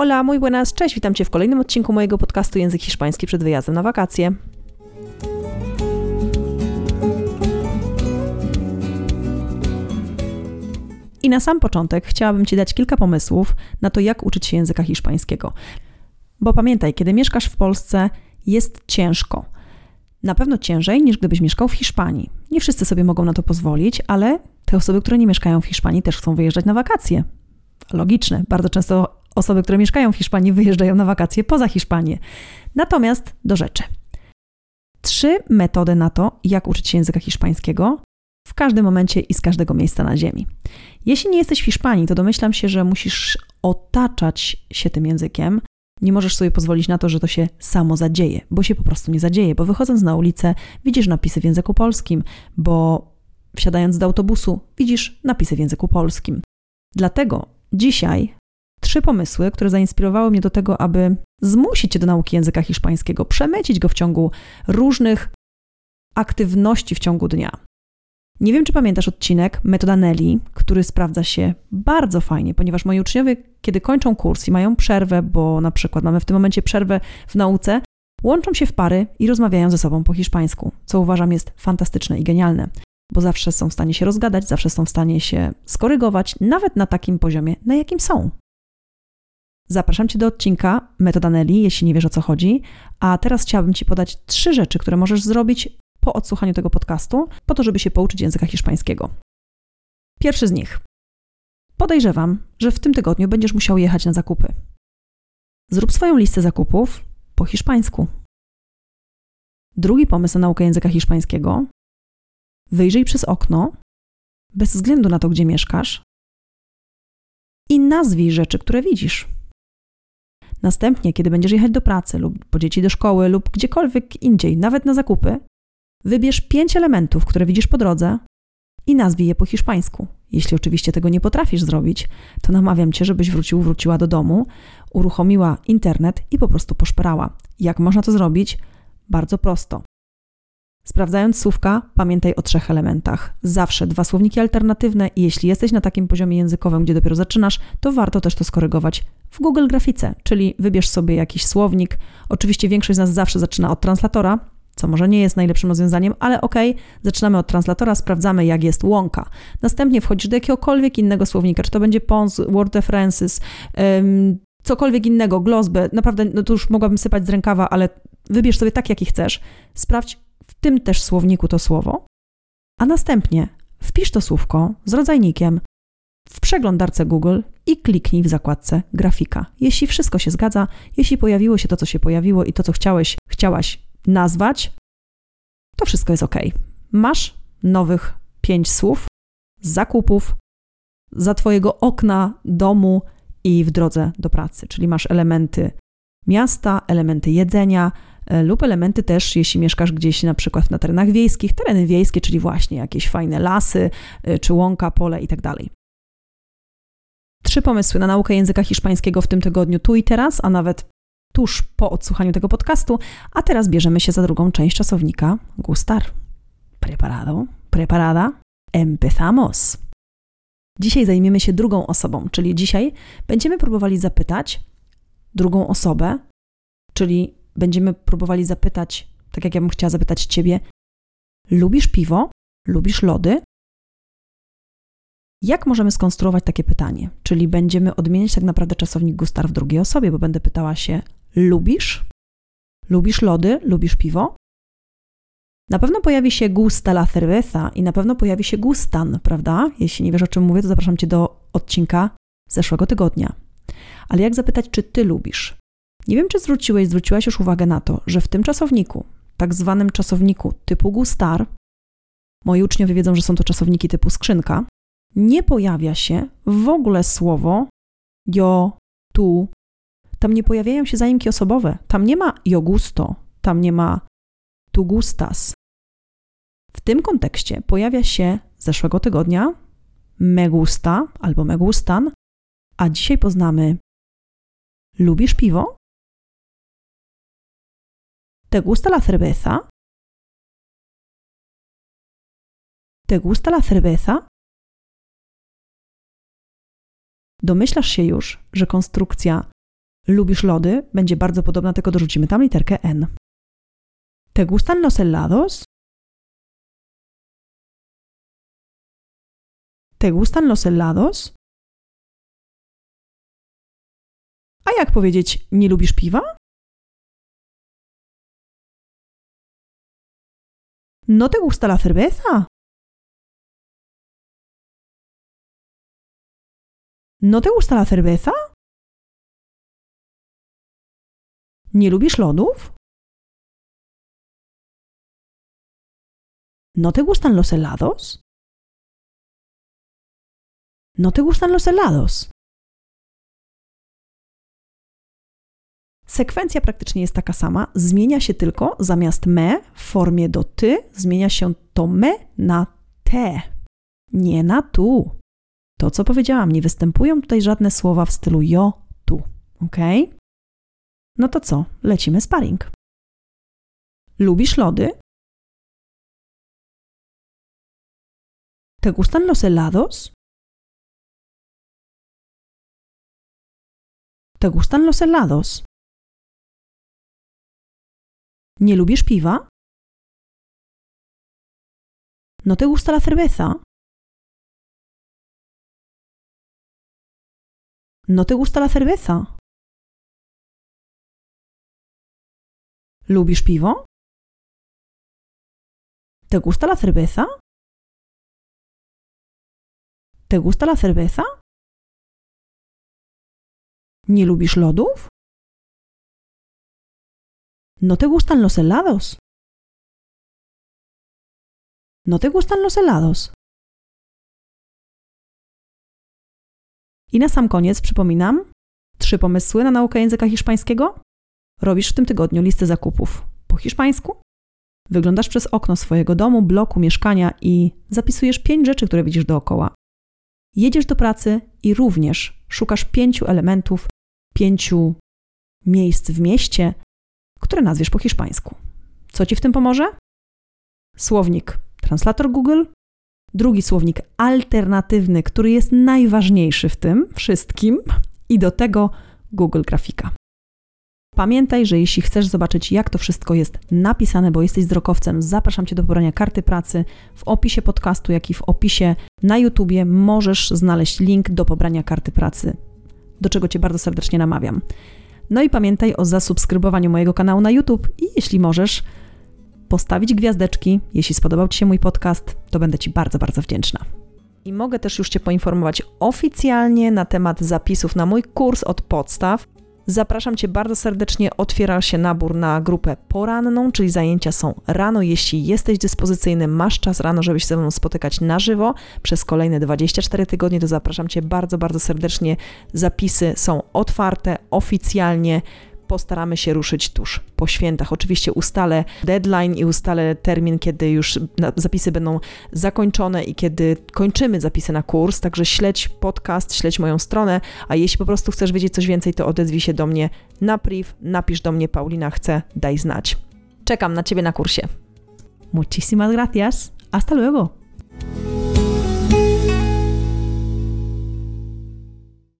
Hola, muy buenas, cześć, witam Cię w kolejnym odcinku mojego podcastu Język Hiszpański przed wyjazdem na wakacje. I na sam początek chciałabym Ci dać kilka pomysłów na to, jak uczyć się języka hiszpańskiego. Bo pamiętaj, kiedy mieszkasz w Polsce, jest ciężko. Na pewno ciężej niż gdybyś mieszkał w Hiszpanii. Nie wszyscy sobie mogą na to pozwolić, ale te osoby, które nie mieszkają w Hiszpanii, też chcą wyjeżdżać na wakacje. Logiczne. Bardzo często osoby, które mieszkają w Hiszpanii, wyjeżdżają na wakacje poza Hiszpanię. Natomiast do rzeczy. 3 metody na to, jak uczyć się języka hiszpańskiego w każdym momencie i z każdego miejsca na ziemi. Jeśli nie jesteś w Hiszpanii, to domyślam się, że musisz otaczać się tym językiem. Nie możesz sobie pozwolić na to, że to się samo zadzieje, bo się po prostu nie zadzieje, bo wychodząc na ulicę widzisz napisy w języku polskim, bo wsiadając do autobusu widzisz napisy w języku polskim. Dlatego dzisiaj 3 pomysły, które zainspirowały mnie do tego, aby zmusić Cię do nauki języka hiszpańskiego, przemycić go w ciągu różnych aktywności w ciągu dnia. Nie wiem, czy pamiętasz odcinek Metoda NELI, który sprawdza się bardzo fajnie, ponieważ moi uczniowie, kiedy kończą kurs i mają przerwę, bo na przykład mamy w tym momencie przerwę w nauce, łączą się w pary i rozmawiają ze sobą po hiszpańsku, co uważam jest fantastyczne i genialne, bo zawsze są w stanie się rozgadać, zawsze są w stanie się skorygować, nawet na takim poziomie, na jakim są. Zapraszam Cię do odcinka Metoda NELI, jeśli nie wiesz, o co chodzi, a teraz chciałabym Ci podać 3 rzeczy, które możesz zrobić po odsłuchaniu tego podcastu, po to, żeby się pouczyć języka hiszpańskiego. Pierwszy z nich. Podejrzewam, że w tym tygodniu będziesz musiał jechać na zakupy. Zrób swoją listę zakupów po hiszpańsku. Drugi pomysł na naukę języka hiszpańskiego. Wyjrzyj przez okno, bez względu na to, gdzie mieszkasz, i nazwij rzeczy, które widzisz. Następnie, kiedy będziesz jechać do pracy lub po dzieci do szkoły lub gdziekolwiek indziej, nawet na zakupy, wybierz 5 elementów, które widzisz po drodze i nazwij je po hiszpańsku. Jeśli oczywiście tego nie potrafisz zrobić, to namawiam Cię, żebyś wróciła do domu, uruchomiła internet i po prostu poszperała. Jak można to zrobić? Bardzo prosto. Sprawdzając słówka, pamiętaj o 3 elementach. Zawsze 2 słowniki alternatywne i jeśli jesteś na takim poziomie językowym, gdzie dopiero zaczynasz, to warto też to skorygować w Google Grafice, czyli wybierz sobie jakiś słownik. Oczywiście większość z nas zawsze zaczyna od translatora, co może nie jest najlepszym rozwiązaniem, ale okej, zaczynamy od translatora, sprawdzamy, jak jest łąka. Następnie wchodzisz do jakiegokolwiek innego słownika, czy to będzie Pons, WordReference, cokolwiek innego, Glosbe, naprawdę, no to już mogłabym sypać z rękawa, ale wybierz sobie tak, jaki chcesz. Sprawdź w tym też słowniku to słowo, a następnie wpisz to słówko z rodzajnikiem w przeglądarce Google i kliknij w zakładce grafika. Jeśli wszystko się zgadza, jeśli pojawiło się to, co się pojawiło i to, co chciałaś nazwać, to wszystko jest ok. Masz nowych 5 słów z zakupów za Twojego okna, domu i w drodze do pracy. Czyli masz elementy miasta, elementy jedzenia lub elementy też, jeśli mieszkasz gdzieś na przykład na terenach wiejskich, tereny wiejskie, czyli właśnie jakieś fajne lasy, czy łąka, pole i tak dalej. 3 pomysły na naukę języka hiszpańskiego w tym tygodniu tu i teraz, a nawet tuż po odsłuchaniu tego podcastu, a teraz bierzemy się za drugą część czasownika gustar. Preparado, preparada, empezamos. Dzisiaj zajmiemy się drugą osobą, czyli dzisiaj będziemy próbowali zapytać drugą osobę, czyli będziemy próbowali zapytać, tak jak ja bym chciała zapytać Ciebie, lubisz piwo? Lubisz lody? Jak możemy skonstruować takie pytanie? Czyli będziemy odmieniać tak naprawdę czasownik gustar w drugiej osobie, bo będę pytała się, lubisz? Lubisz lody? Lubisz piwo? Na pewno pojawi się gusta la cerveza i na pewno pojawi się gustan, prawda? Jeśli nie wiesz, o czym mówię, to zapraszam Cię do odcinka z zeszłego tygodnia. Ale jak zapytać, czy Ty lubisz? Nie wiem, czy zwróciłaś już uwagę na to, że w tym czasowniku, tak zwanym czasowniku typu gustar, moi uczniowie wiedzą, że są to czasowniki typu skrzynka, nie pojawia się w ogóle słowo yo, tu. Tam nie pojawiają się zaimki osobowe. Tam nie ma yo gusto, tam nie ma tu gustas. W tym kontekście pojawia się z zeszłego tygodnia me gusta albo me gustan, a dzisiaj poznamy lubisz piwo? Te gusta la cerveza? Te gusta la cerveza? Domyślasz się już, że konstrukcja lubisz lody, będzie bardzo podobna, tylko dorzucimy tam literkę N. ¿Te gustan los helados? ¿Te gustan los helados? A jak powiedzieć, nie lubisz piwa? ¿No te gusta la cerveza? ¿No te gusta la cerveza? Nie lubisz lodów? ¿No te gustan los helados? ¿No te gustan los helados? Sekwencja praktycznie jest taka sama, zmienia się tylko zamiast me w formie do ty, zmienia się to me na te, nie na tu. To, co powiedziałam, nie występują tutaj żadne słowa w stylu jo, tu, ok? No to co? Lecimy sparing. Lubisz lody? ¿Te gustan los helados? ¿Te gustan los helados? Nie lubisz piwa? ¿No te gusta la cerveza? ¿No te gusta la cerveza? ¿Lubisz piwo? ¿Te gusta la cerveza? ¿Te gusta la cerveza? ¿Nie lubisz lodów? ¿No te gustan los helados? ¿No te gustan los helados? I na sam koniec przypominam, 3 pomysły na naukę języka hiszpańskiego. Robisz w tym tygodniu listę zakupów po hiszpańsku. Wyglądasz przez okno swojego domu, bloku, mieszkania i zapisujesz 5 rzeczy, które widzisz dookoła. Jedziesz do pracy i również szukasz 5 elementów, 5 miejsc w mieście, które nazwiesz po hiszpańsku. Co Ci w tym pomoże? Słownik Translator Google, drugi słownik alternatywny, który jest najważniejszy w tym wszystkim i do tego Google Grafika. Pamiętaj, że jeśli chcesz zobaczyć, jak to wszystko jest napisane, bo jesteś wzrokowcem, zapraszam Cię do pobrania karty pracy. W opisie podcastu, jak i w opisie na YouTubie możesz znaleźć link do pobrania karty pracy, do czego Cię bardzo serdecznie namawiam. No i pamiętaj o zasubskrybowaniu mojego kanału na YouTube i jeśli możesz postawić gwiazdeczki. Jeśli spodobał Ci się mój podcast, to będę Ci bardzo, bardzo wdzięczna. I mogę też już Cię poinformować oficjalnie na temat zapisów na mój kurs od podstaw. Zapraszam Cię bardzo serdecznie. Otwiera się nabór na grupę poranną, czyli zajęcia są rano. Jeśli jesteś dyspozycyjny, masz czas rano, żeby się ze mną spotykać na żywo przez kolejne 24 tygodnie, to zapraszam Cię bardzo, bardzo serdecznie. Zapisy są otwarte oficjalnie. Postaramy się ruszyć tuż po świętach. Oczywiście ustalę deadline i ustalę termin, kiedy już zapisy będą zakończone i kiedy kończymy zapisy na kurs. Także śledź podcast, śledź moją stronę, a jeśli po prostu chcesz wiedzieć coś więcej, to odezwij się do mnie na priv, napisz do mnie Paulina chce, daj znać. Czekam na Ciebie na kursie. Muchísimas gracias. Hasta luego.